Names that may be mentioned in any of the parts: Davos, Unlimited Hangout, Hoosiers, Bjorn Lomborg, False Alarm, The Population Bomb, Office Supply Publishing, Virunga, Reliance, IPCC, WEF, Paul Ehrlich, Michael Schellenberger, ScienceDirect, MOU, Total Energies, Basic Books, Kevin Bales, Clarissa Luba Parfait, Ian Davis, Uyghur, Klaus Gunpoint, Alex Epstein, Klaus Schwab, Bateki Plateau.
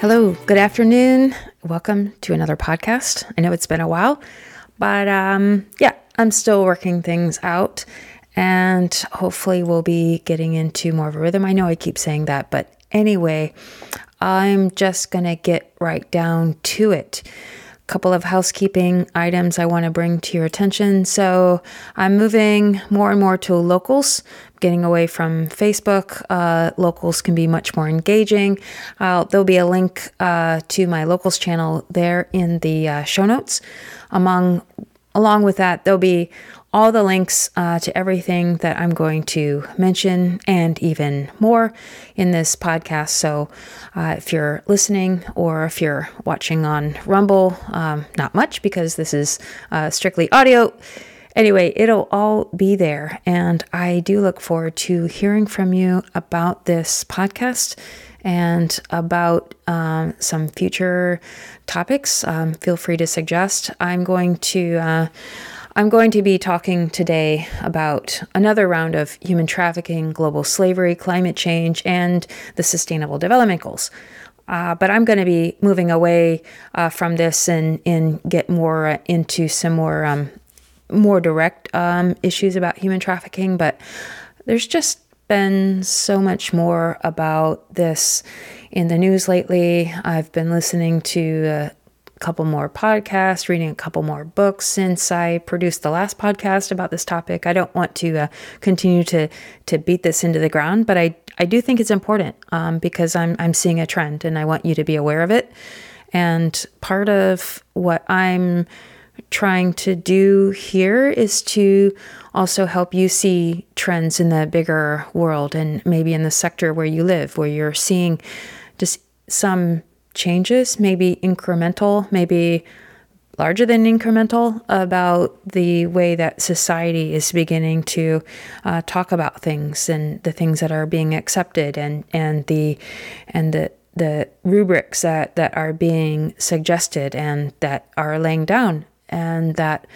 Hello, good afternoon. Welcome to another podcast. I know it's been a while, but I'm still working things out and hopefully we'll be getting into more of a rhythm. I know I keep saying that, but anyway, I'm just going to get right down to it. A couple of housekeeping items I want to bring to your attention. So I'm moving more and more to locals, getting away from Facebook. Locals can be much more engaging. There'll be a link to my locals channel there in the show notes. Along with that, there'll be all the links to everything that I'm going to mention and even more in this podcast. So if you're listening or if you're watching on Rumble, not much because this is strictly audio. Anyway, it'll all be there. And I do look forward to hearing from you about this podcast and about some future topics. Feel free to suggest. I'm going to be talking today about another round of human trafficking, global slavery, climate change, and the Sustainable Development Goals. But I'm going to be moving away from this and get more into some more direct issues about human trafficking. But there's just been so much more about this in the news lately. I've been listening to couple more podcasts, reading a couple more books since I produced the last podcast about this topic. I don't want to continue to beat this into the ground, but I do think it's important because I'm seeing a trend and I want you to be aware of it. And part of what I'm trying to do here is to also help you see trends in the bigger world and maybe in the sector where you live, where you're seeing just some changes, maybe incremental, maybe larger than incremental, about the way that society is beginning to talk about things and the things that are being accepted and the rubrics that are being suggested and that are laying down, and that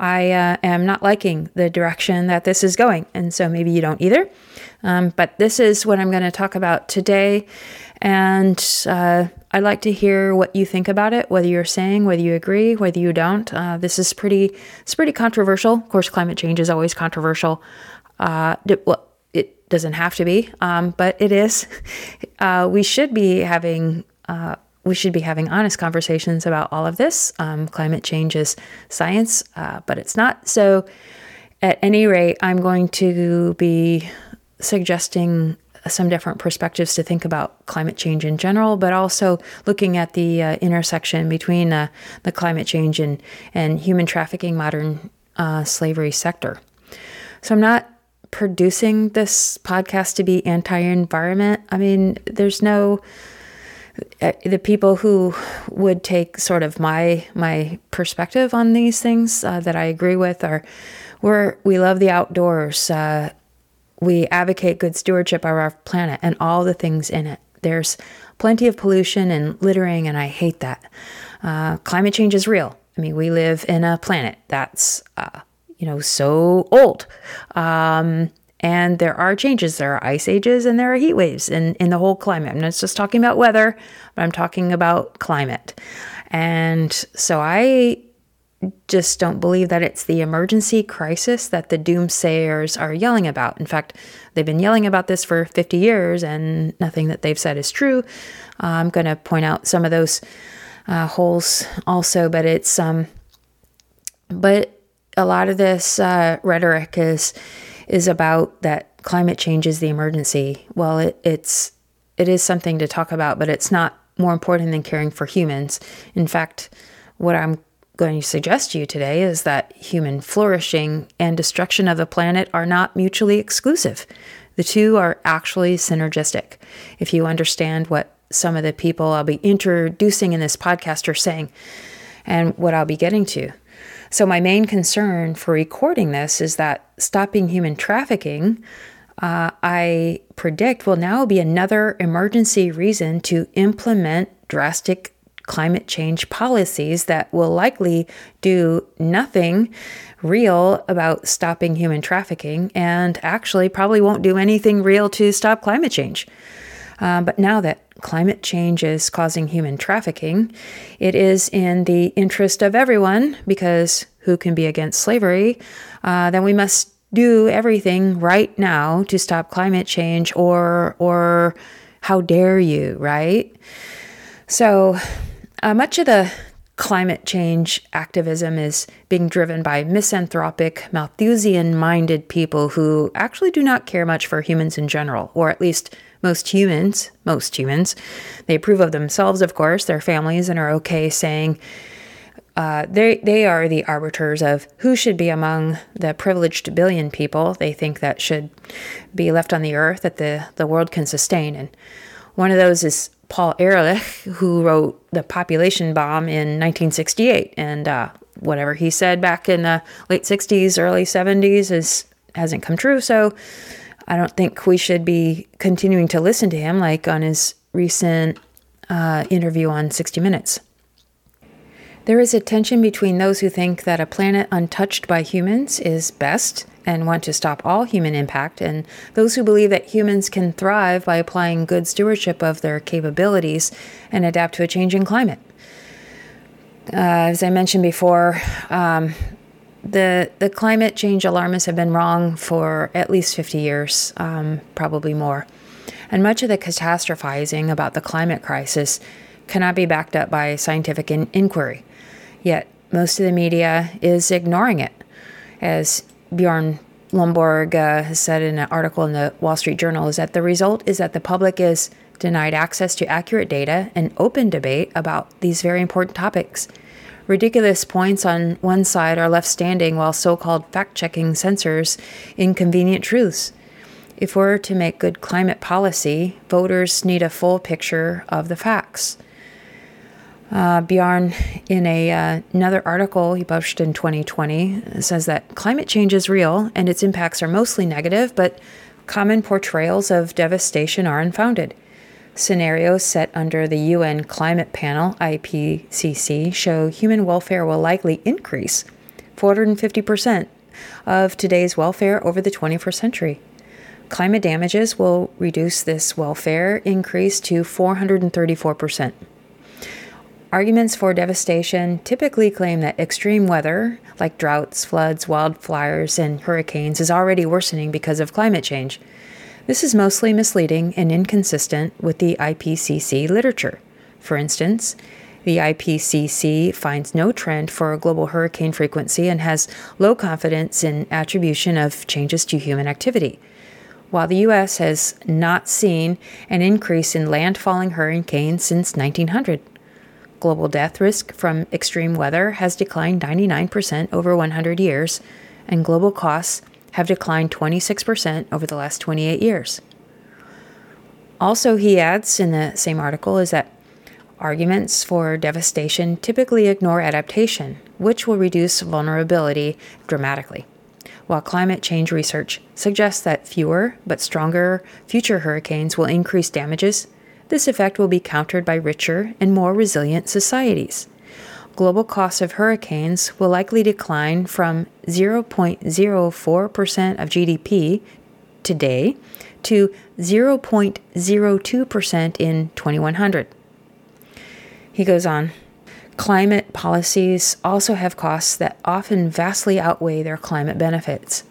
I am not liking the direction that this is going. And so maybe you don't either. But this is what I'm going to talk about today. And I'd like to hear what you think about it, whether you're saying, whether you agree, whether you don't. It's pretty controversial. Of course, climate change is always controversial. It doesn't have to be, but it is. We should be having honest conversations about all of this. Climate change is science, but it's not. So at any rate, I'm going to be suggesting some different perspectives to think about climate change in general, but also looking at the intersection between the climate change and human trafficking, modern slavery sector. So I'm not producing this podcast to be anti-environment. I mean, there's no... The people who would take sort of my perspective on these things that I agree with are, we love the outdoors. We advocate good stewardship of our planet and all the things in it. There's plenty of pollution and littering, and I hate that. Climate change is real. I mean, we live in a planet that's, so old. And there are changes. There are ice ages and there are heat waves in the whole climate. I'm not just talking about weather, but I'm talking about climate. And so I just don't believe that it's the emergency crisis that the doomsayers are yelling about. In fact, they've been yelling about this for 50 years and nothing that they've said is true. I'm going to point out some of those holes also, but it's... but a lot of this rhetoric is about that climate change is the emergency. Well, it is something to talk about, but it's not more important than caring for humans. In fact, what I'm going to suggest to you today is that human flourishing and destruction of the planet are not mutually exclusive. The two are actually synergistic. If you understand what some of the people I'll be introducing in this podcast are saying and what I'll be getting to. So my main concern for recording this is that stopping human trafficking, I predict, will now be another emergency reason to implement drastic climate change policies that will likely do nothing real about stopping human trafficking and actually probably won't do anything real to stop climate change. But now that climate change is causing human trafficking, it is in the interest of everyone, because who can be against slavery? Then we must do everything right now to stop climate change, or how dare you, right? So much of the climate change activism is being driven by misanthropic, Malthusian-minded people who actually do not care much for humans in general, or at least most humans. They approve of themselves, of course, their families, and are okay saying they are the arbiters of who should be among the privileged billion people they think that should be left on the earth that the world can sustain. And one of those is Paul Ehrlich, who wrote The Population Bomb in 1968, and whatever he said back in the late 60s, early 70s hasn't come true, so I don't think we should be continuing to listen to him, like on his recent interview on 60 Minutes. There is a tension between those who think that a planet untouched by humans is best and want to stop all human impact, and those who believe that humans can thrive by applying good stewardship of their capabilities and adapt to a changing climate. As I mentioned before, the climate change alarmists have been wrong for at least 50 years, probably more. And much of the catastrophizing about the climate crisis cannot be backed up by scientific inquiry. Yet, most of the media is ignoring it. As Bjorn Lomborg has said in an article in the Wall Street Journal, is that the result is that the public is denied access to accurate data and open debate about these very important topics. Ridiculous points on one side are left standing, while so-called fact-checking censors inconvenient truths. If we're to make good climate policy, voters need a full picture of the facts. Bjorn, in another article he published in 2020, says that climate change is real and its impacts are mostly negative, but common portrayals of devastation are unfounded. Scenarios set under the UN Climate Panel, IPCC, show human welfare will likely increase 450% of today's welfare over the 21st century. Climate damages will reduce this welfare increase to 434%. Arguments for devastation typically claim that extreme weather, like droughts, floods, wildfires, and hurricanes, is already worsening because of climate change. This is mostly misleading and inconsistent with the IPCC literature. For instance, the IPCC finds no trend for global hurricane frequency and has low confidence in attribution of changes to human activity. While the U.S. has not seen an increase in landfalling hurricanes since 1900. Global death risk from extreme weather has declined 99% over 100 years, and global costs have declined 26% over the last 28 years. Also, he adds in the same article, is that arguments for devastation typically ignore adaptation, which will reduce vulnerability dramatically, while climate change research suggests that fewer but stronger future hurricanes will increase damages. This effect will be countered by richer and more resilient societies. Global costs of hurricanes will likely decline from 0.04% of GDP today to 0.02% in 2100. He goes on. Climate policies also have costs that often vastly outweigh their climate benefits.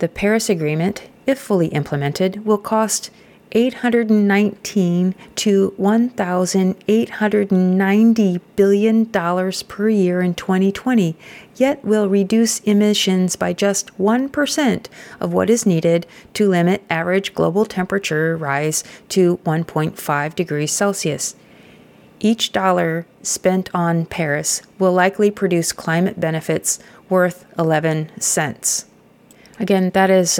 The Paris Agreement, if fully implemented, will cost $819 to $1,890 billion per year in 2020, yet will reduce emissions by just 1% of what is needed to limit average global temperature rise to 1.5 degrees Celsius. Each dollar spent on Paris will likely produce climate benefits worth 11 cents. Again, that is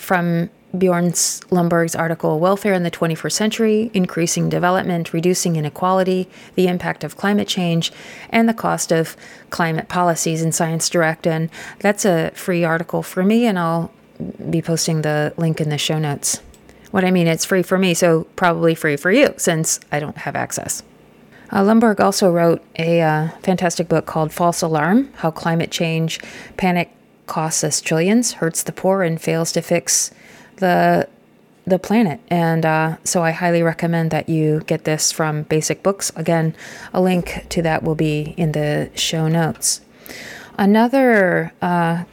from Bjorn Lomborg's article, Welfare in the 21st Century, Increasing Development, Reducing Inequality, the Impact of Climate Change, and the Cost of Climate Policies in ScienceDirect. And that's a free article for me, and I'll be posting the link in the show notes. What I mean, it's free for me, so probably free for you, since I don't have access. Lomborg also wrote a fantastic book called False Alarm, How Climate Change Panic Costs Us Trillions, Hurts the Poor, and Fails to Fix the the planet. And so I highly recommend that you get this from Basic Books. Again, a link to that will be in the show notes. Another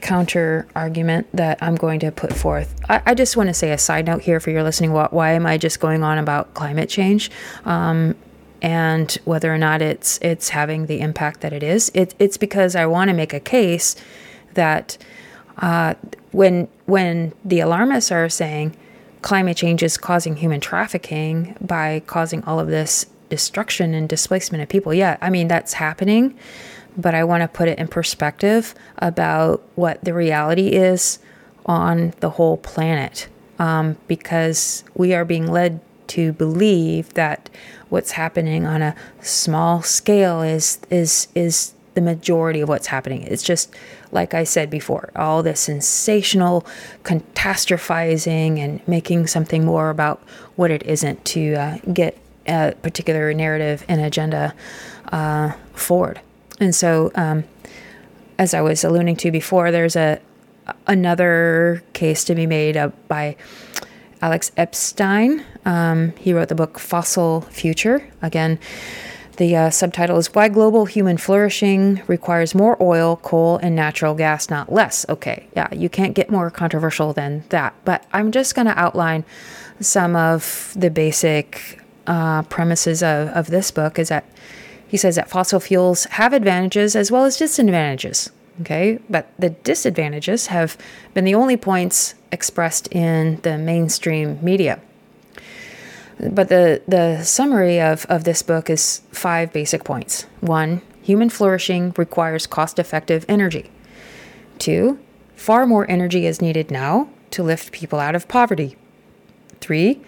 counter argument that I'm going to put forth, I just want to say a side note here for your listening. Why am I just going on about climate change and whether or not it's having the impact that it is? It's because I want to make a case that when the alarmists are saying climate change is causing human trafficking by causing all of this destruction and displacement of people, yeah, I mean, that's happening. But I want to put it in perspective about what the reality is on the whole planet, because we are being led to believe that what's happening on a small scale is the majority of what's happening. It's just, like I said before, all this sensational catastrophizing and making something more about what it isn't to get a particular narrative and agenda forward. And so, as I was alluding to before, there's another case to be made by Alex Epstein. He wrote the book Fossil Future. Again, the subtitle is Why Global Human Flourishing Requires More Oil, Coal, and Natural Gas, Not Less. Okay, yeah, you can't get more controversial than that. But I'm just going to outline some of the basic premises of this book, is that he says that fossil fuels have advantages as well as disadvantages, okay? But the disadvantages have been the only points expressed in the mainstream media. But the summary of this book is 5 basic points. 1, human flourishing requires cost-effective energy. 2, far more energy is needed now to lift people out of poverty. 3,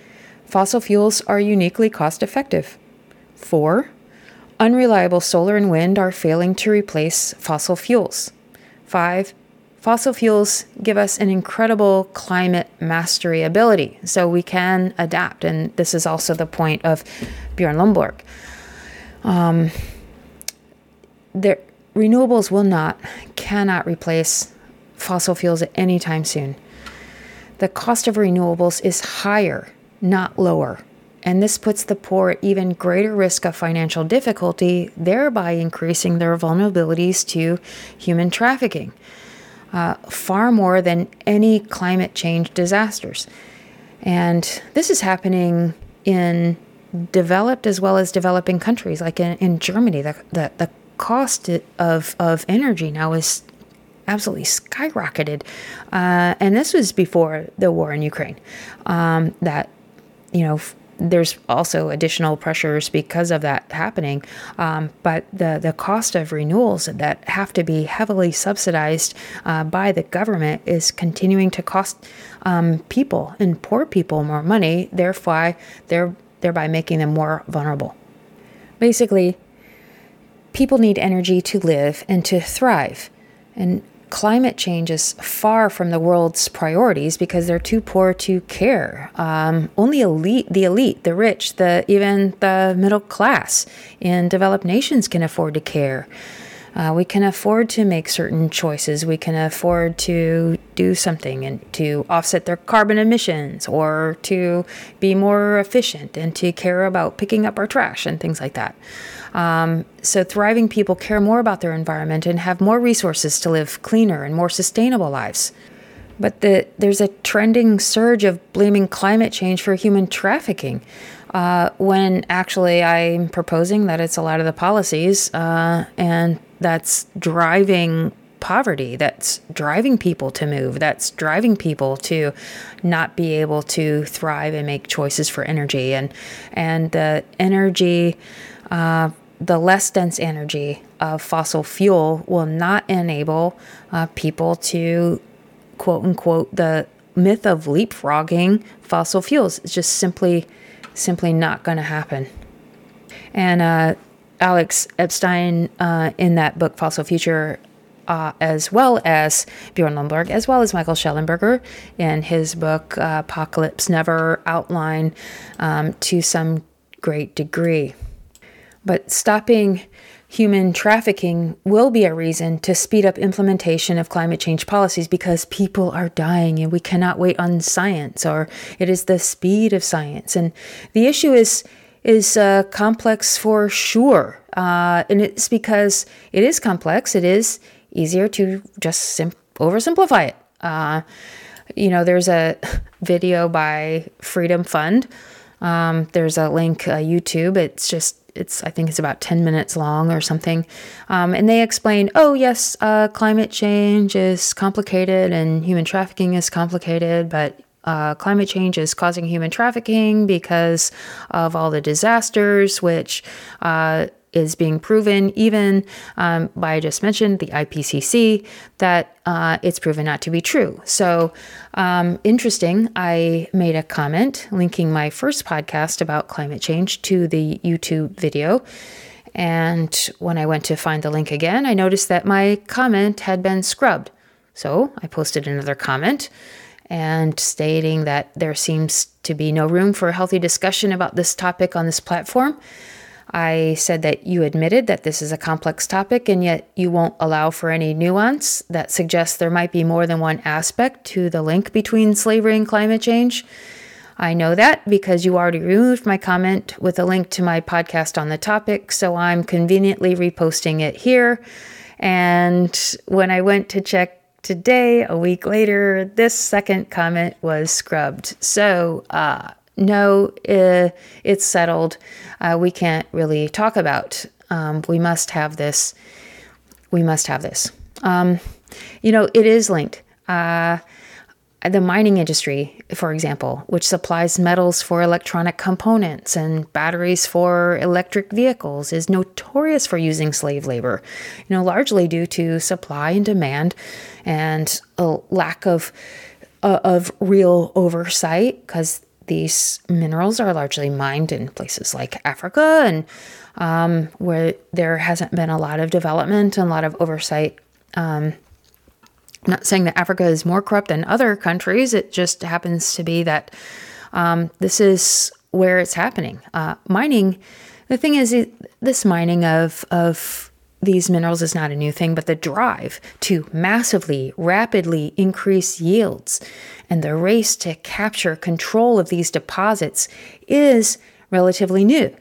fossil fuels are uniquely cost-effective. 4, unreliable solar and wind are failing to replace fossil fuels. 5, fossil fuels give us an incredible climate mastery ability, so we can adapt. And this is also the point of Bjorn Lomborg. Renewables cannot replace fossil fuels at any time soon. The cost of renewables is higher, not lower. And this puts the poor at even greater risk of financial difficulty, thereby increasing their vulnerabilities to human trafficking, far more than any climate change disasters. And this is happening in developed as well as developing countries, like in Germany. The cost of energy now is absolutely skyrocketed. And this was before the war in Ukraine, there's also additional pressures because of that happening. But the cost of renewals that have to be heavily subsidized by the government is continuing to cost people and poor people more money, thereby making them more vulnerable. Basically, people need energy to live and to thrive. And climate change is far from the world's priorities because they're too poor to care. Only the elite, the rich, even the middle class in developed nations can afford to care. We can afford to make certain choices. We can afford to do something and to offset their carbon emissions, or to be more efficient and to care about picking up our trash and things like that. So thriving people care more about their environment and have more resources to live cleaner and more sustainable lives. But there's a trending surge of blaming climate change for human trafficking, when actually I'm proposing that it's a lot of the policies and that's driving poverty, that's driving people to move, that's driving people to not be able to thrive and make choices for energy. And the energy, the less dense energy of fossil fuel will not enable people to, quote unquote, the myth of leapfrogging fossil fuels. It's just simply not going to happen. And Alex Epstein, in that book, Fossil Future, as well as Bjorn Lomborg, as well as Michael Schellenberger in his book, Apocalypse Never, outline to some great degree. But stopping human trafficking will be a reason to speed up implementation of climate change policies, because people are dying and we cannot wait on science, or it is the speed of science. And the issue is complex for sure. And it's because it is complex, it is easier to just oversimplify it. There's a video by Freedom Fund. There's a link, YouTube. I think it's about 10 minutes long or something. And they explain, climate change is complicated and human trafficking is complicated, but climate change is causing human trafficking because of all the disasters, which is being proven even by, I just mentioned, the IPCC, that it's proven not to be true. So interesting, I made a comment linking my first podcast about climate change to the YouTube video. And when I went to find the link again, I noticed that my comment had been scrubbed. So I posted another comment and stating that there seems to be no room for a healthy discussion about this topic on this platform. I said that you admitted that this is a complex topic, and yet you won't allow for any nuance that suggests there might be more than one aspect to the link between slavery and climate change. I know that because you already removed my comment with a link to my podcast on the topic, so I'm conveniently reposting it here. And when I went to check today, a week later, this second comment was scrubbed. So, no, it's settled. We can't really talk about. We must have this. It is linked. The mining industry, for example, which supplies metals for electronic components and batteries for electric vehicles, is notorious for using slave labor, largely due to supply and demand and a lack of real oversight, because these minerals are largely mined in places like Africa, and where there hasn't been a lot of development and a lot of oversight. I'm not saying that Africa is more corrupt than other countries. It just happens to be that this is where it's happening. Mining, the thing is, this mining of these minerals is not a new thing, but the drive to massively, rapidly increase yields and the race to capture control of these deposits is relatively new,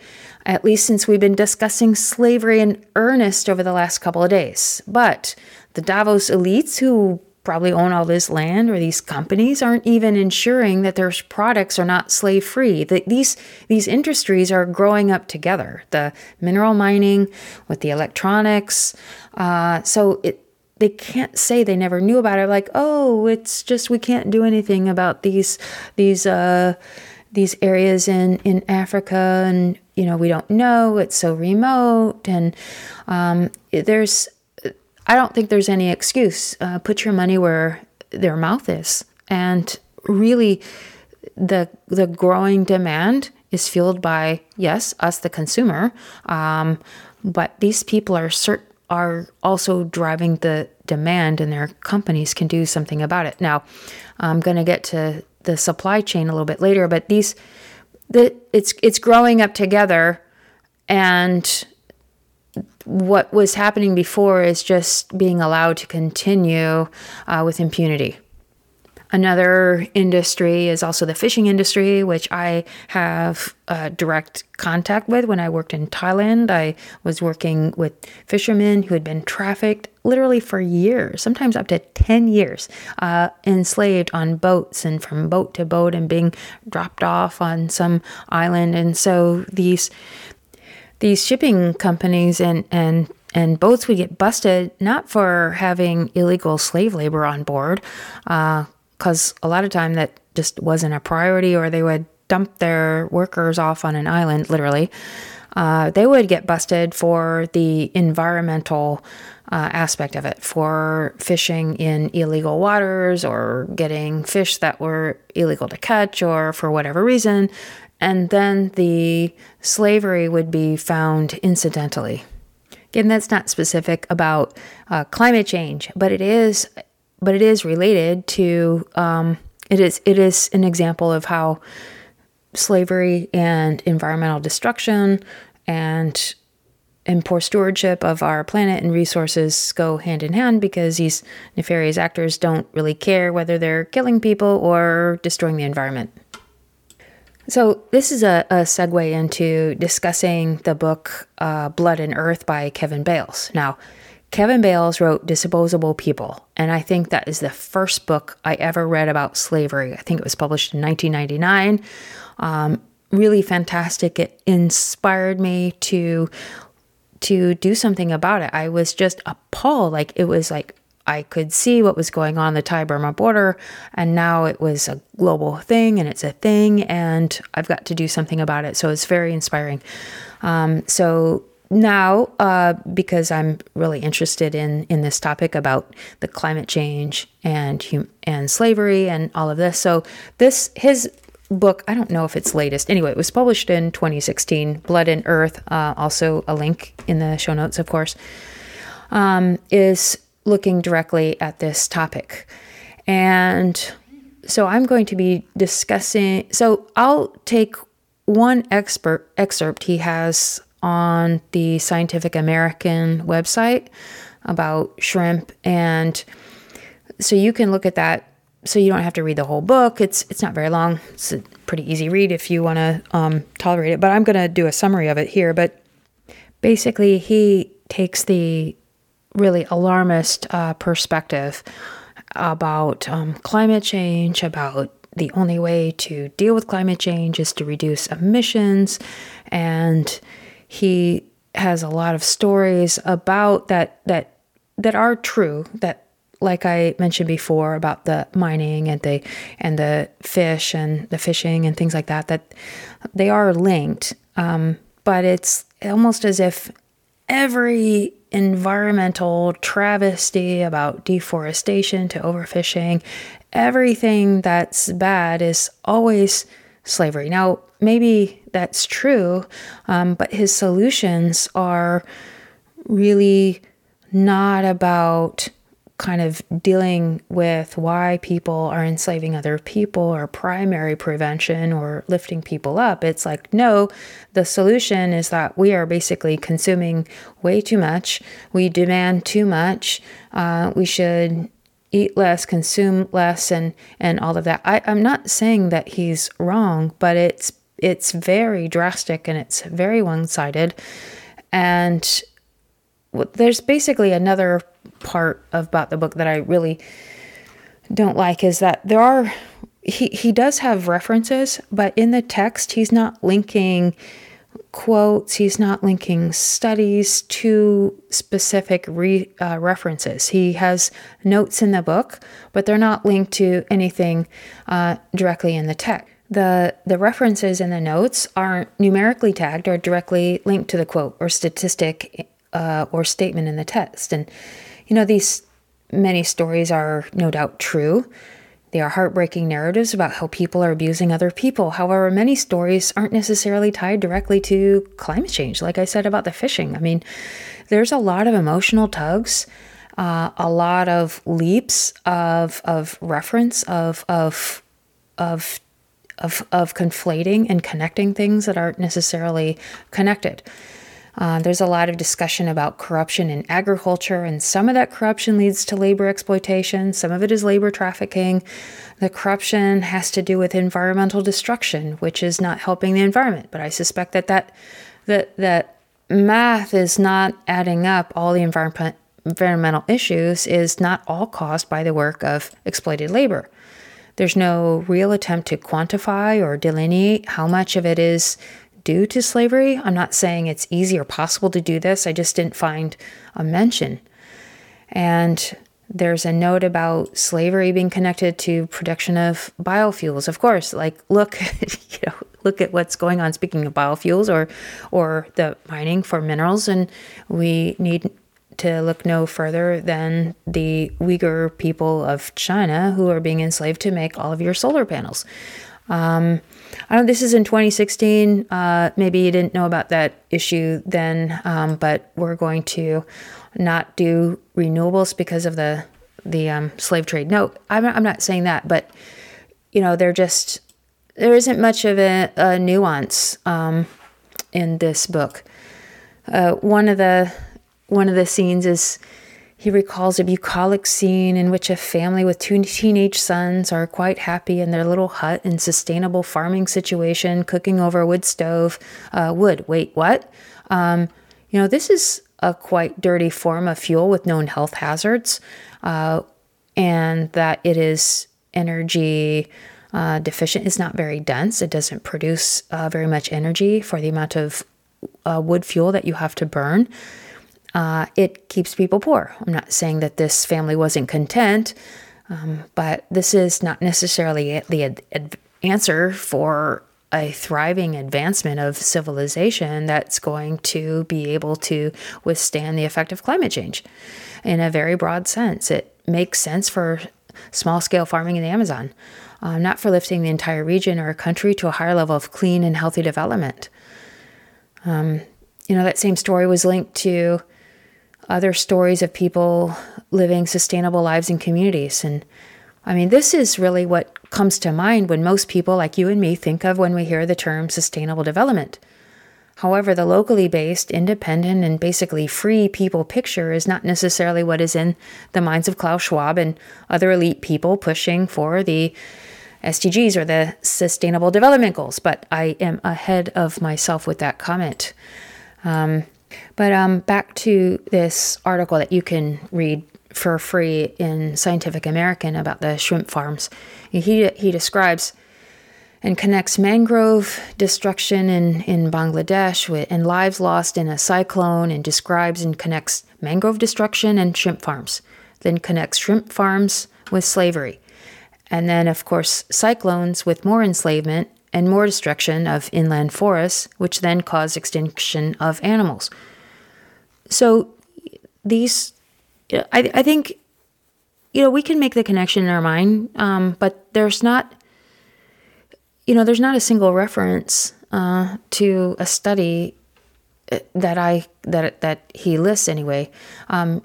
at least since we've been discussing slavery in earnest over the last couple of days. But the Davos elites, who probably own all this land, or these companies, aren't even ensuring that their products are not slave-free. These industries are growing up together, the mineral mining with the electronics. They can't say they never knew about it. Like, it's just we can't do anything about these areas in Africa, and we don't know. It's so remote, and I don't think there's any excuse. Put your money where their mouth is. And really, the growing demand is fueled by, yes, us, the consumer, but these people are also driving the demand, and their companies can do something about it. Now, I'm going to get to the supply chain a little bit later, but it's growing up together, and what was happening before is just being allowed to continue with impunity. Another industry is also the fishing industry, which I have direct contact with. When I worked in Thailand, I was working with fishermen who had been trafficked literally for years, sometimes up to 10 years, enslaved on boats and from boat to boat and being dropped off on some island. And so these shipping companies and boats would get busted, not for having illegal slave labor on board, because a lot of time that just wasn't a priority, or they would dump their workers off on an island, literally. They would get busted for the environmental aspect of it, for fishing in illegal waters, or getting fish that were illegal to catch, or for whatever reason. And then the slavery would be found incidentally. Again, that's not specific about climate change, but it is related to. It is an example of how slavery and environmental destruction and and poor stewardship of our planet and resources go hand in hand, because these nefarious actors don't really care whether they're killing people or destroying the environment. So this is a segue into discussing the book Blood and Earth by Kevin Bales. Now, Kevin Bales wrote Disposable People, and I think that is the first book I ever read about slavery. I think it was published in 1999. Really fantastic. It inspired me to do something about it. I was just appalled. I could see what was going on the Thai-Burma border, and now it was a global thing, and it's a thing, and I've got to do something about it. So it's very inspiring. So now, because I'm really interested in this topic about the climate change and slavery and all of this. So his book, I don't know if it's latest. Anyway, it was published in 2016, Blood and Earth, also a link in the show notes, of course, is looking directly at this topic. And so I'm going to be discussing, so I'll take one excerpt he has on the Scientific American website about shrimp. And so you can look at that, so you don't have to read the whole book. It's not very long. It's a pretty easy read if you want to tolerate it, but I'm going to do a summary of it here. But basically he takes the really alarmist perspective about climate change, about the only way to deal with climate change is to reduce emissions. And he has a lot of stories about that are true, that, like I mentioned before, about the mining and the fish and the fishing and things like that, that they are linked. But it's almost as if every environmental travesty, about deforestation to overfishing, everything that's bad is always slavery. Now, maybe that's true, but his solutions are really not about kind of dealing with why people are enslaving other people or primary prevention or lifting people up. It's like, no, the solution is that we are basically consuming way too much. We demand too much. We should eat less, consume less, and all of that. I'm not saying that he's wrong, but it's very drastic and it's very one-sided. And there's basically another part about the book that I really don't like, is that there are, he does have references, but in the text, he's not linking quotes, he's not linking studies to specific references. He has notes in the book, but they're not linked to anything directly in the text. The references in the notes aren't numerically tagged or directly linked to the quote or statistic or statement in the text. And, you know, these many stories are no doubt true. They are heartbreaking narratives about how people are abusing other people. However, many stories aren't necessarily tied directly to climate change. Like I said about the fishing, I mean, there's a lot of emotional tugs, a lot of leaps of reference, of conflating and connecting things that aren't necessarily connected. There's a lot of discussion about corruption in agriculture, and some of that corruption leads to labor exploitation. Some of it is labor trafficking. The corruption has to do with environmental destruction, which is not helping the environment. But I suspect that math is not adding up. All the environmental issues is not all caused by the work of exploited labor. There's no real attempt to quantify or delineate how much of it is due to slavery. I'm not saying it's easy or possible to do this. I just didn't find a mention. And there's a note about slavery being connected to production of biofuels. Of course, like, look at what's going on. Speaking of biofuels or the mining for minerals, and we need to look no further than the Uyghur people of China who are being enslaved to make all of your solar panels. I know this is in 2016. Maybe you didn't know about that issue then, but we're going to not do renewables because of the slave trade. No, I'm not saying that, but there isn't much of a nuance in this book. One of the scenes is he recalls a bucolic scene in which a family with two teenage sons are quite happy in their little hut in sustainable farming situation, cooking over a wood stove. This is a quite dirty form of fuel with known health hazards, and that it is energy deficient. It's not very dense. It doesn't produce very much energy for the amount of wood fuel that you have to burn. It keeps people poor. I'm not saying that this family wasn't content, but this is not necessarily the answer for a thriving advancement of civilization that's going to be able to withstand the effect of climate change in a very broad sense. It makes sense for small-scale farming in the Amazon, not for lifting the entire region or a country to a higher level of clean and healthy development. That same story was linked to other stories of people living sustainable lives in communities. And I mean, this is really what comes to mind when most people like you and me think of when we hear the term sustainable development. However, the locally based, independent, and basically free people picture is not necessarily what is in the minds of Klaus Schwab and other elite people pushing for the SDGs or the Sustainable Development Goals. But I am ahead of myself with that comment. Back to this article that you can read for free in Scientific American about the shrimp farms. He describes and connects mangrove destruction in Bangladesh and lives lost in a cyclone, and describes and connects mangrove destruction and shrimp farms, then connects shrimp farms with slavery. And then, of course, cyclones with more enslavement and more destruction of inland forests, which then cause extinction of animals. So these, I think, we can make the connection in our mind, but there's not a single reference to a study that he lists anyway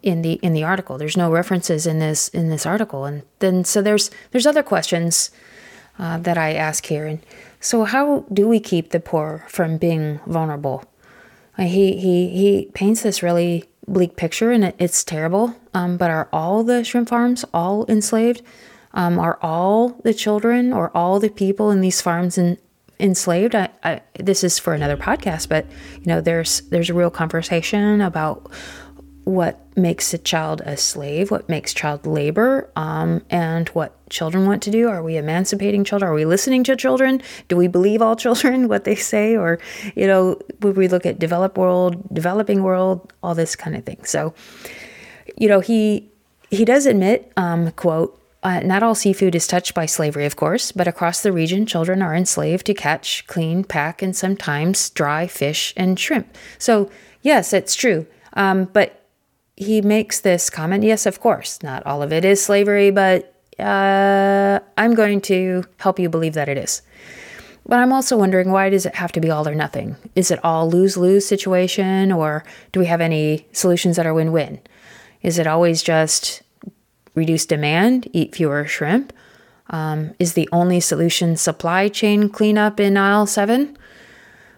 in the article. There's no references in this article, and then so there's other questions that I ask here. And so, how do we keep the poor from being vulnerable? He paints this really bleak picture, and it's terrible. But are all the shrimp farms all enslaved? Are all the children or all the people in these farms enslaved? I this is for another podcast, but there's a real conversation about what makes a child a slave, what makes child labor, and what children want to do. Are we emancipating children? Are we listening to children? Do we believe all children, what they say? Or, would we look at developed world, developing world, all this kind of thing. So, he does admit, quote, not all seafood is touched by slavery, of course, but across the region, children are enslaved to catch, clean, pack, and sometimes dry fish and shrimp. So yes, it's true. But he makes this comment, yes, of course, not all of it is slavery, but I'm going to help you believe that it is. But I'm also wondering, why does it have to be all or nothing? Is it all lose-lose situation, or do we have any solutions that are win-win? Is it always just reduce demand, eat fewer shrimp? Is the only solution supply chain cleanup in aisle 7?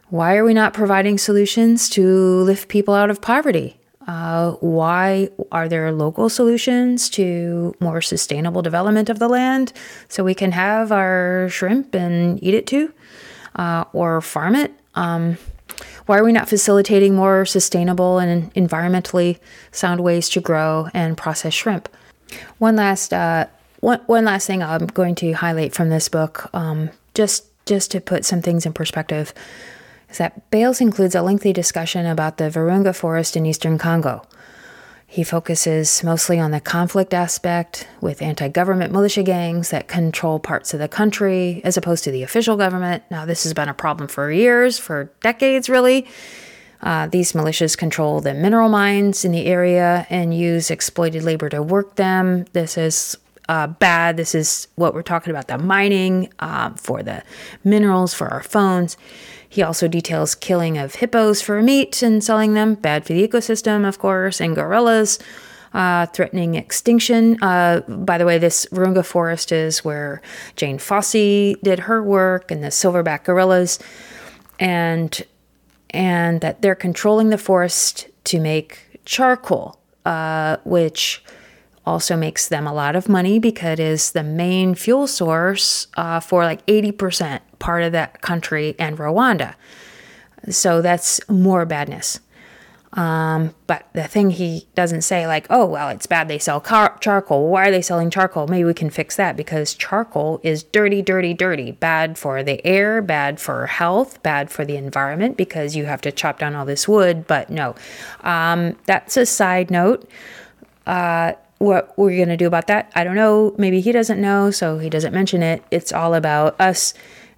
Why are we not providing solutions to lift people out of poverty? Why are there local solutions to more sustainable development of the land so we can have our shrimp and eat it too, or farm it? Why are we not facilitating more sustainable and environmentally sound ways to grow and process shrimp? One last thing I'm going to highlight from this book, just to put some things in perspective, is that Bales includes a lengthy discussion about the Virunga forest in eastern Congo. He focuses mostly on the conflict aspect with anti-government militia gangs that control parts of the country as opposed to the official government. Now, this has been a problem for years, for decades, really. These militias control the mineral mines in the area and use exploited labor to work them. This is bad. This is what we're talking about, the mining for the minerals, for our phones. He also details killing of hippos for meat and selling them, bad for the ecosystem, of course, and gorillas, threatening extinction. By the way, this Virunga forest is where Jane Fossey did her work, and the silverback gorillas. And and that they're controlling the forest to make charcoal, which also makes them a lot of money because it is the main fuel source for like 80% part of that country and Rwanda. So that's more badness. But the thing he doesn't say, like, oh, well, it's bad they sell charcoal. Why are they selling charcoal? Maybe we can fix that, because charcoal is dirty, dirty, dirty. Bad for the air, bad for health, bad for the environment, because you have to chop down all this wood. But no, that's a side note. What we're going to do about that, I don't know. Maybe he doesn't know, so he doesn't mention it. It's all about us.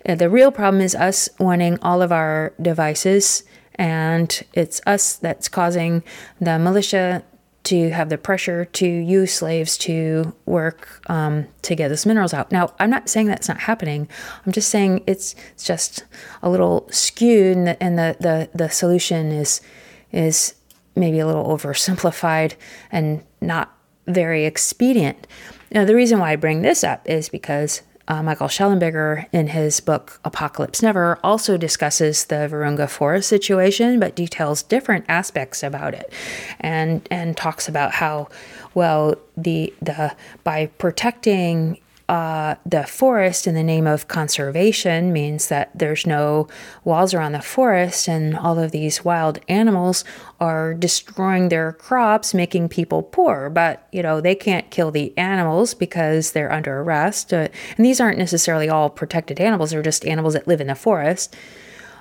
The real problem is us wanting all of our devices, and it's us that's causing the militia to have the pressure to use slaves to work to get those minerals out. Now, I'm not saying that's not happening. I'm just saying it's just a little skewed, and the solution is maybe a little oversimplified and not very expedient. Now, the reason why I bring this up is because Michael Schellenberger, in his book Apocalypse Never, also discusses the Virunga forest situation, but details different aspects about it, and talks about how, well, the by protecting the forest in the name of conservation means that there's no walls around the forest, and all of these wild animals are destroying their crops, making people poor. But, you know, they can't kill the animals because they're under arrest. And these aren't necessarily all protected animals. They're just animals that live in the forest.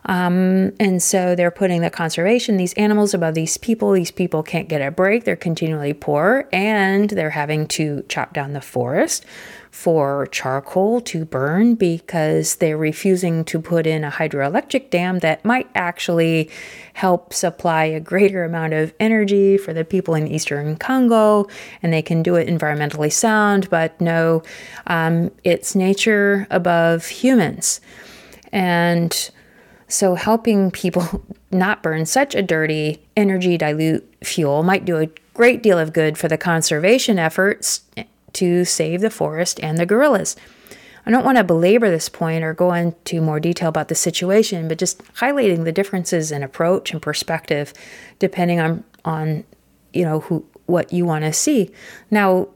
And so they're putting the conservation, these animals, above these people. These people can't get a break. They're continually poor, and they're having to chop down the forest for charcoal to burn because they're refusing to put in a hydroelectric dam that might actually help supply a greater amount of energy for the people in eastern Congo, and they can do it environmentally sound, but no, it's nature above humans. And so helping people not burn such a dirty, energy dilute fuel might do a great deal of good for the conservation efforts to save the forest and the gorillas. I don't want to belabor this point or go into more detail about the situation, but just highlighting the differences in approach and perspective depending on you know, what you want to see. Now,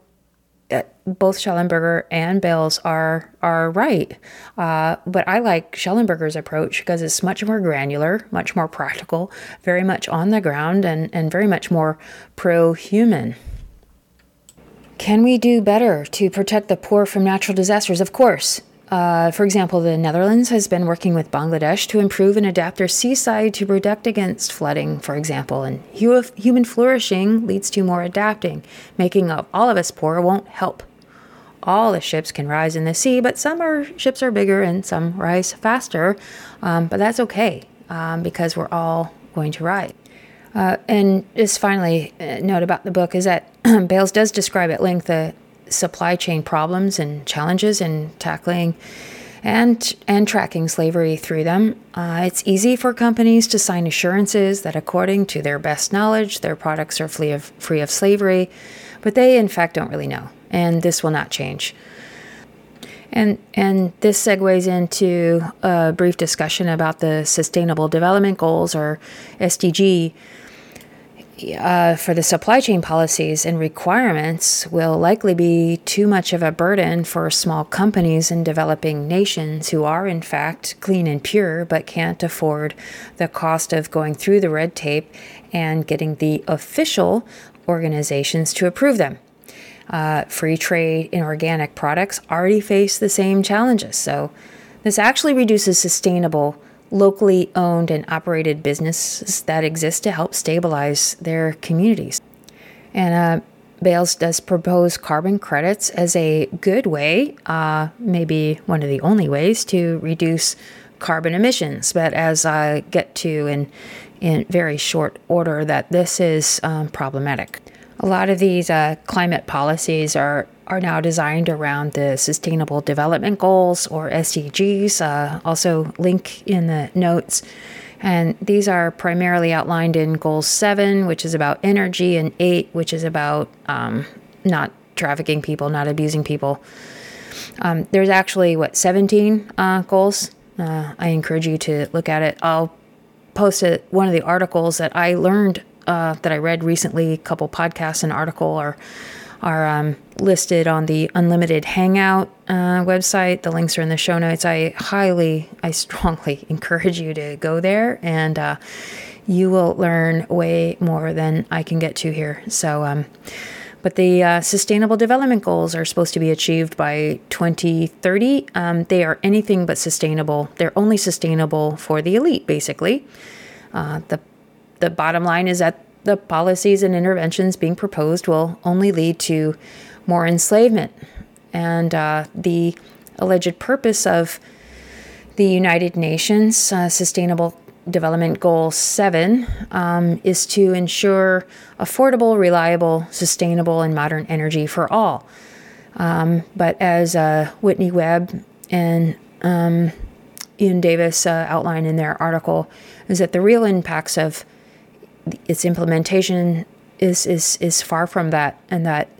both Schellenberger and Bales are right. But I like Schellenberger's approach because it's much more granular, much more practical, very much on the ground, and very much more pro-human. Can we do better to protect the poor from natural disasters? Of course. For example, the Netherlands has been working with Bangladesh to improve and adapt their seaside to protect against flooding, for example. And human flourishing leads to more adapting. Making up all of us poor won't help. All the ships can rise in the sea, but ships are bigger and some rise faster. But that's okay, because we're all going to rise. And just finally, a note about the book is that Bales does describe at length the supply chain problems and challenges in tackling and tracking slavery through them. It's easy for companies to sign assurances that according to their best knowledge, their products are free of slavery, but they in fact don't really know, and this will not change. And this segues into a brief discussion about the Sustainable Development Goals, or SDG. For the supply chain policies and requirements will likely be too much of a burden for small companies in developing nations who are, in fact, clean and pure, but can't afford the cost of going through the red tape and getting the official organizations to approve them. Free trade in organic products already face the same challenges. So this actually reduces sustainable, locally owned and operated businesses that exist to help stabilize their communities. And Bales does propose carbon credits as a good way, maybe one of the only ways, to reduce carbon emissions. But as I get to in very short order, that this is problematic. A lot of these climate policies are now designed around the Sustainable Development Goals, or SDGs, also link in the notes. And these are primarily outlined in Goal 7, which is about energy, and 8, which is about not trafficking people, not abusing people. There's actually, 17 goals? I encourage you to look at it. I'll posted one of the articles that I learned that I read recently. A couple podcasts and article are listed on the Unlimited Hangout website. The links are in the show notes. I strongly encourage you to go there, and you will learn way more than I can get to here. So, but the Sustainable Development Goals are supposed to be achieved by 2030. They are anything but sustainable. They're only sustainable for the elite, basically. The bottom line is that the policies and interventions being proposed will only lead to more enslavement. And the alleged purpose of the United Nations Sustainable Development Goal 7 is to ensure affordable, reliable, sustainable, and modern energy for all. But as Whitney Webb and Ian Davis outline in their article, is that the real impacts of its implementation is far from that, and that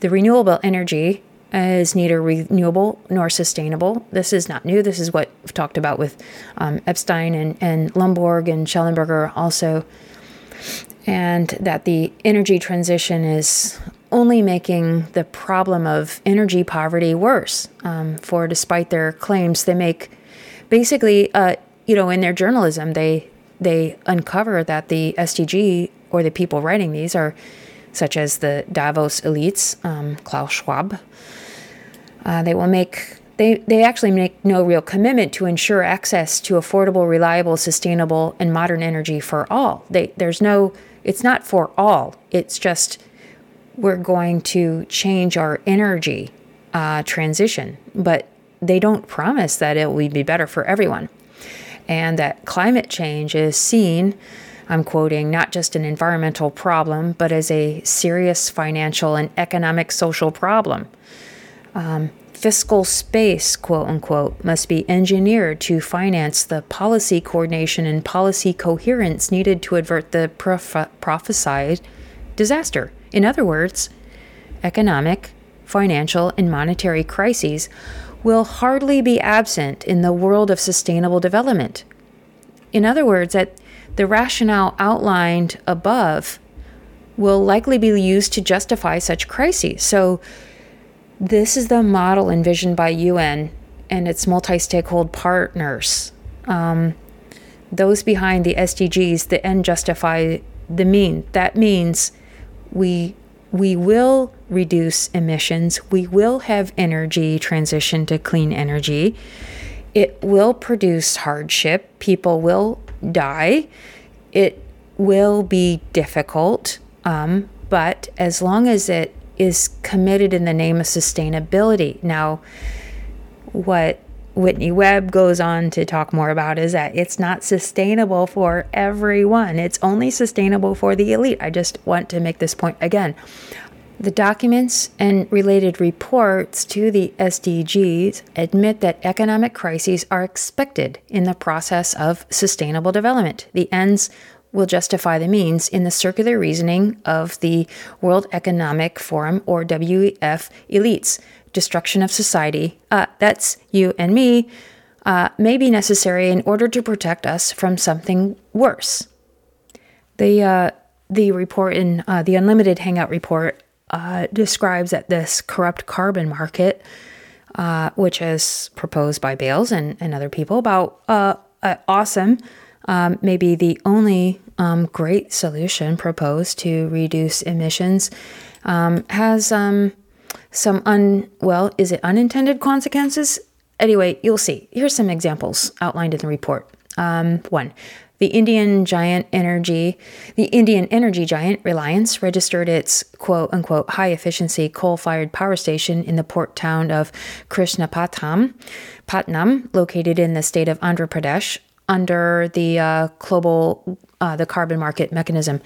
the renewable energy is neither renewable nor sustainable. This is not new. This is what we've talked about with Epstein and Lomborg and Schellenberger also, and that the energy transition is only making the problem of energy poverty worse. For despite their claims, they make basically, in their journalism, they uncover that the SDG, or the people writing these, are such as the Davos elites, Klaus Schwab. They actually make no real commitment to ensure access to affordable, reliable, sustainable, and modern energy for all. It's not for all. It's just we're going to change our energy transition, but they don't promise that it will be better for everyone. And that climate change is seen, I'm quoting, not just an environmental problem, but as a serious financial and economic social problem. Fiscal space, quote unquote, must be engineered to finance the policy coordination and policy coherence needed to avert the prophesied disaster. In other words, economic, financial, and monetary crises will hardly be absent in the world of sustainable development. In other words, that the rationale outlined above will likely be used to justify such crises. So this is the model envisioned by UN and its multi-stakeholder partners. Those behind the SDGs, the end justify the mean. That means we will reduce emissions. We will have energy transition to clean energy. It will produce hardship. People will die. It will be difficult. But as long as it is committed in the name of sustainability. Now, what Whitney Webb goes on to talk more about is that it's not sustainable for everyone. It's only sustainable for the elite. I just want to make this point again. The documents and related reports to the SDGs admit that economic crises are expected in the process of sustainable development. The ends will justify the means in the circular reasoning of the World Economic Forum, or WEF, elites. Destruction of society, that's you and me, may be necessary in order to protect us from something worse. The report in the Unlimited Hangout report describes that this corrupt carbon market, which is proposed by Bales and other people, about awesome, maybe the only great solution proposed to reduce emissions, has some is it unintended consequences? Anyway, you'll see. Here's some examples outlined in the report. One, the Indian energy giant Reliance registered its quote unquote high efficiency coal-fired power station in the port town of Krishnapatnam, located in the state of Andhra Pradesh, under the global the carbon market mechanism.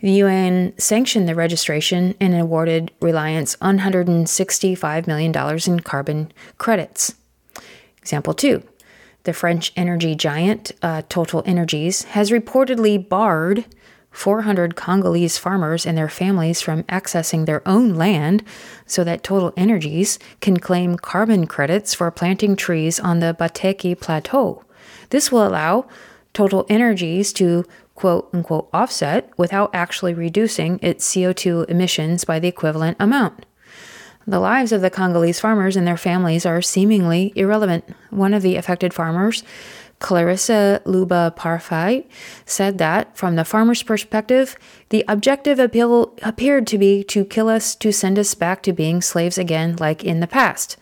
The UN sanctioned the registration and awarded Reliance $165 million in carbon credits. Example 2. The French energy giant Total Energies has reportedly barred 400 Congolese farmers and their families from accessing their own land so that Total Energies can claim carbon credits for planting trees on the Bateki Plateau. This will allow Total Energies to quote-unquote offset without actually reducing its CO2 emissions by the equivalent amount. The lives of the Congolese farmers and their families are seemingly irrelevant. One of the affected farmers, Clarissa Luba Parfait, said that, from the farmer's perspective, the objective appeared to be to kill us, to send us back to being slaves again like in the past.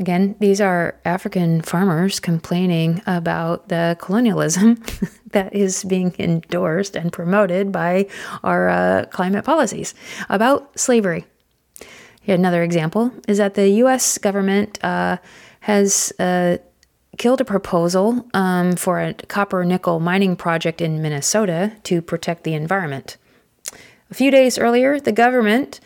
Again, these are African farmers complaining about the colonialism that is being endorsed and promoted by our climate policies about slavery. Yet another example is that the U.S. government has killed a proposal for a copper-nickel mining project in Minnesota to protect the environment. A few days earlier, the government,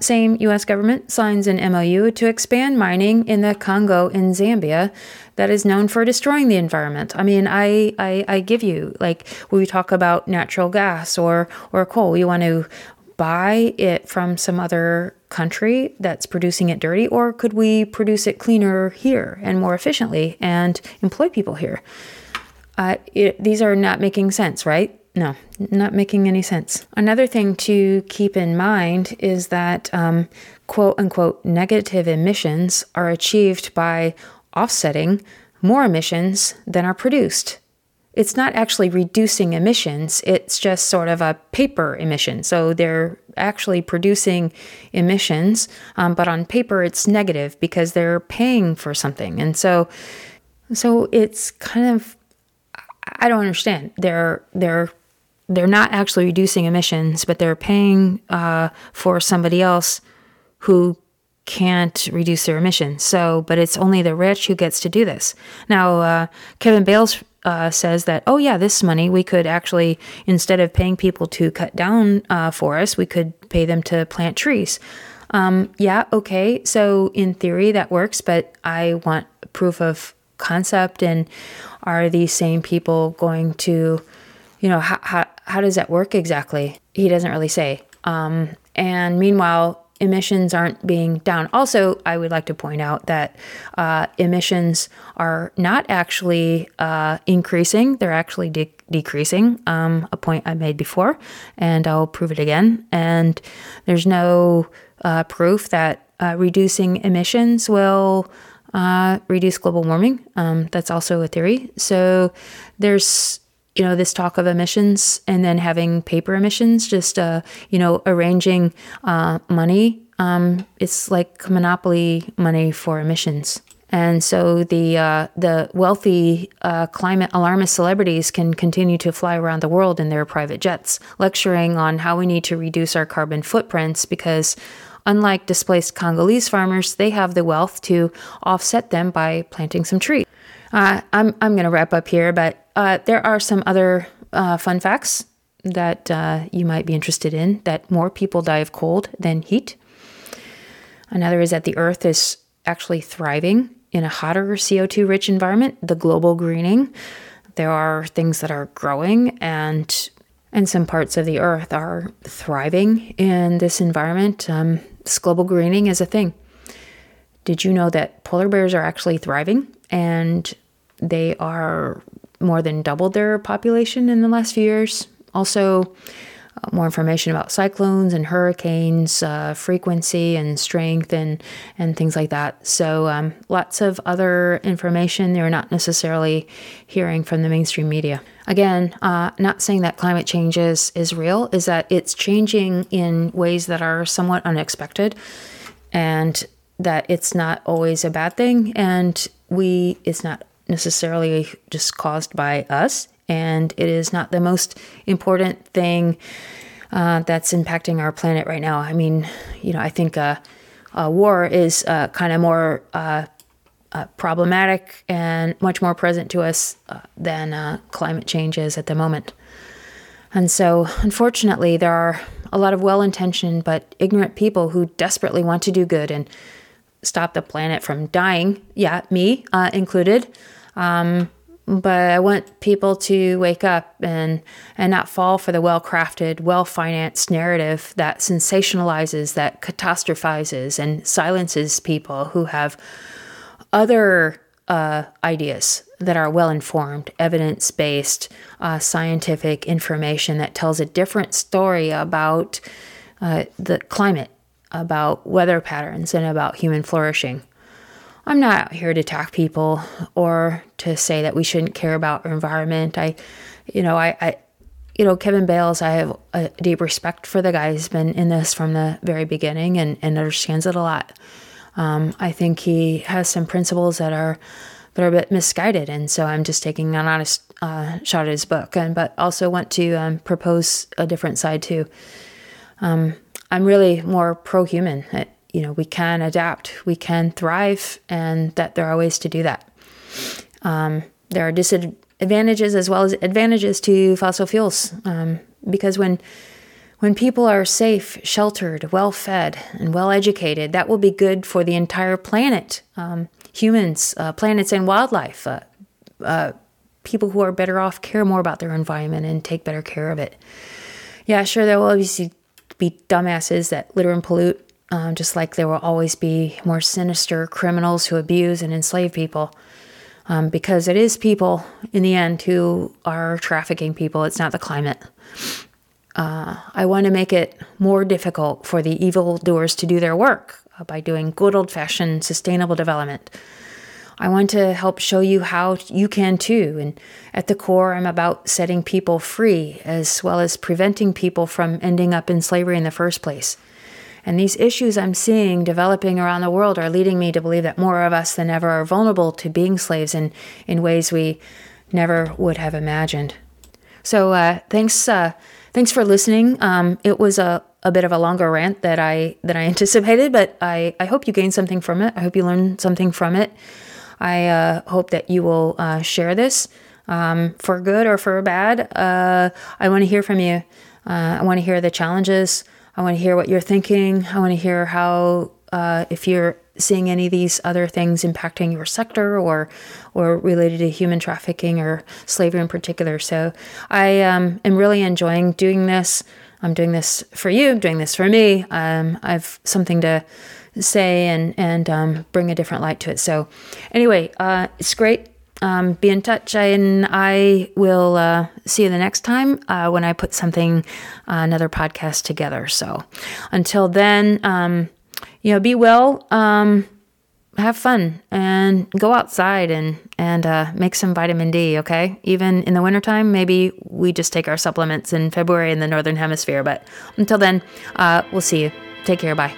same U.S. government, signs an MOU to expand mining in the Congo and Zambia that is known for destroying the environment. I mean, I give you, like, when we talk about natural gas or coal, you want to buy it from some other country that's producing it dirty, or could we produce it cleaner here and more efficiently and employ people here? These are not making sense, right? No, not making any sense. Another thing to keep in mind is that quote-unquote negative emissions are achieved by offsetting more emissions than are produced. It's not actually reducing emissions, it's just sort of a paper emission. So they're actually producing emissions, but on paper it's negative because they're paying for something. And so it's kind of, I don't understand. They're not actually reducing emissions, but they're paying for somebody else who can't reduce their emissions. So, but it's only the rich who gets to do this. Now, Kevin Bales says that, oh yeah, this money we could actually, instead of paying people to cut down forests, we could pay them to plant trees. Yeah, okay. So in theory that works, but I want proof of concept. And are these same people going to, you know, how does that work exactly? He doesn't really say. And meanwhile, emissions aren't being down. Also, I would like to point out that emissions are not actually increasing. They're actually decreasing, a point I made before, and I'll prove it again. And there's no proof that reducing emissions will reduce global warming. That's also a theory. So there's, you know, this talk of emissions and then having paper emissions, just, you know, arranging money. It's like monopoly money for emissions. And so the wealthy climate alarmist celebrities can continue to fly around the world in their private jets, lecturing on how we need to reduce our carbon footprints because, unlike displaced Congolese farmers, they have the wealth to offset them by planting some trees. I'm going to wrap up here, but there are some other fun facts that you might be interested in, that more people die of cold than heat. Another is that the Earth is actually thriving in a hotter CO2-rich environment, the global greening. There are things that are growing, and some parts of the Earth are thriving in this environment. This global greening is a thing. Did you know that polar bears are actually thriving, and they are more than doubled their population in the last few years? Also, more information about cyclones and hurricanes, frequency and strength and things like that. So lots of other information you're not necessarily hearing from the mainstream media. Again, not saying that climate change is real, is that it's changing in ways that are somewhat unexpected, and that it's not always a bad thing, and it's not necessarily just caused by us. And it is not the most important thing that's impacting our planet right now. I mean, you know, I think war is kind of more problematic and much more present to us than climate change is at the moment. And so, unfortunately, there are a lot of well-intentioned but ignorant people who desperately want to do good and stop the planet from dying. Yeah, me included. But I want people to wake up and not fall for the well-crafted, well-financed narrative that sensationalizes, that catastrophizes, and silences people who have other ideas that are well-informed, evidence-based, scientific information that tells a different story about the climate, about weather patterns, and about human flourishing. I'm not out here to attack people or to say that we shouldn't care about our environment. Kevin Bales, I have a deep respect for the guy who's been in this from the very beginning and understands it a lot. I think he has some principles that are a bit misguided, and so I'm just taking an honest shot at his book, but also want to propose a different side too. I'm really more pro-human. We can adapt, we can thrive, and that there are ways to do that. There are disadvantages as well as advantages to fossil fuels, because when people are safe, sheltered, well-fed, and well-educated, that will be good for the entire planet. Humans, planets, and wildlife. People who are better off care more about their environment and take better care of it. Yeah, sure, there will obviously be dumbasses that litter and pollute, just like there will always be more sinister criminals who abuse and enslave people. Because it is people, in the end, who are trafficking people. It's not the climate. I want to make it more difficult for the evildoers to do their work by doing good old-fashioned sustainable development. I want to help show you how you can too, and at the core, I'm about setting people free as well as preventing people from ending up in slavery in the first place. And these issues I'm seeing developing around the world are leading me to believe that more of us than ever are vulnerable to being slaves in ways we never would have imagined. So thanks for listening. It was a bit of a longer rant than I anticipated, but I hope you gained something from it. I hope you learned something from it. I hope that you will share this for good or for bad. I want to hear from you. I want to hear the challenges. I want to hear what you're thinking. I want to hear how, if you're seeing any of these other things impacting your sector or related to human trafficking or slavery in particular. So I am really enjoying doing this. I'm doing this for you. I'm doing this for me. I've something to say and bring a different light to it. So anyway, it's great. Be in touch, and I will see you the next time when I put another podcast together. So until then, be well, have fun, and go outside and make some vitamin D, okay? Even in the wintertime, maybe we just take our supplements in February in the Northern Hemisphere. But until then, we'll see you. Take care. Bye.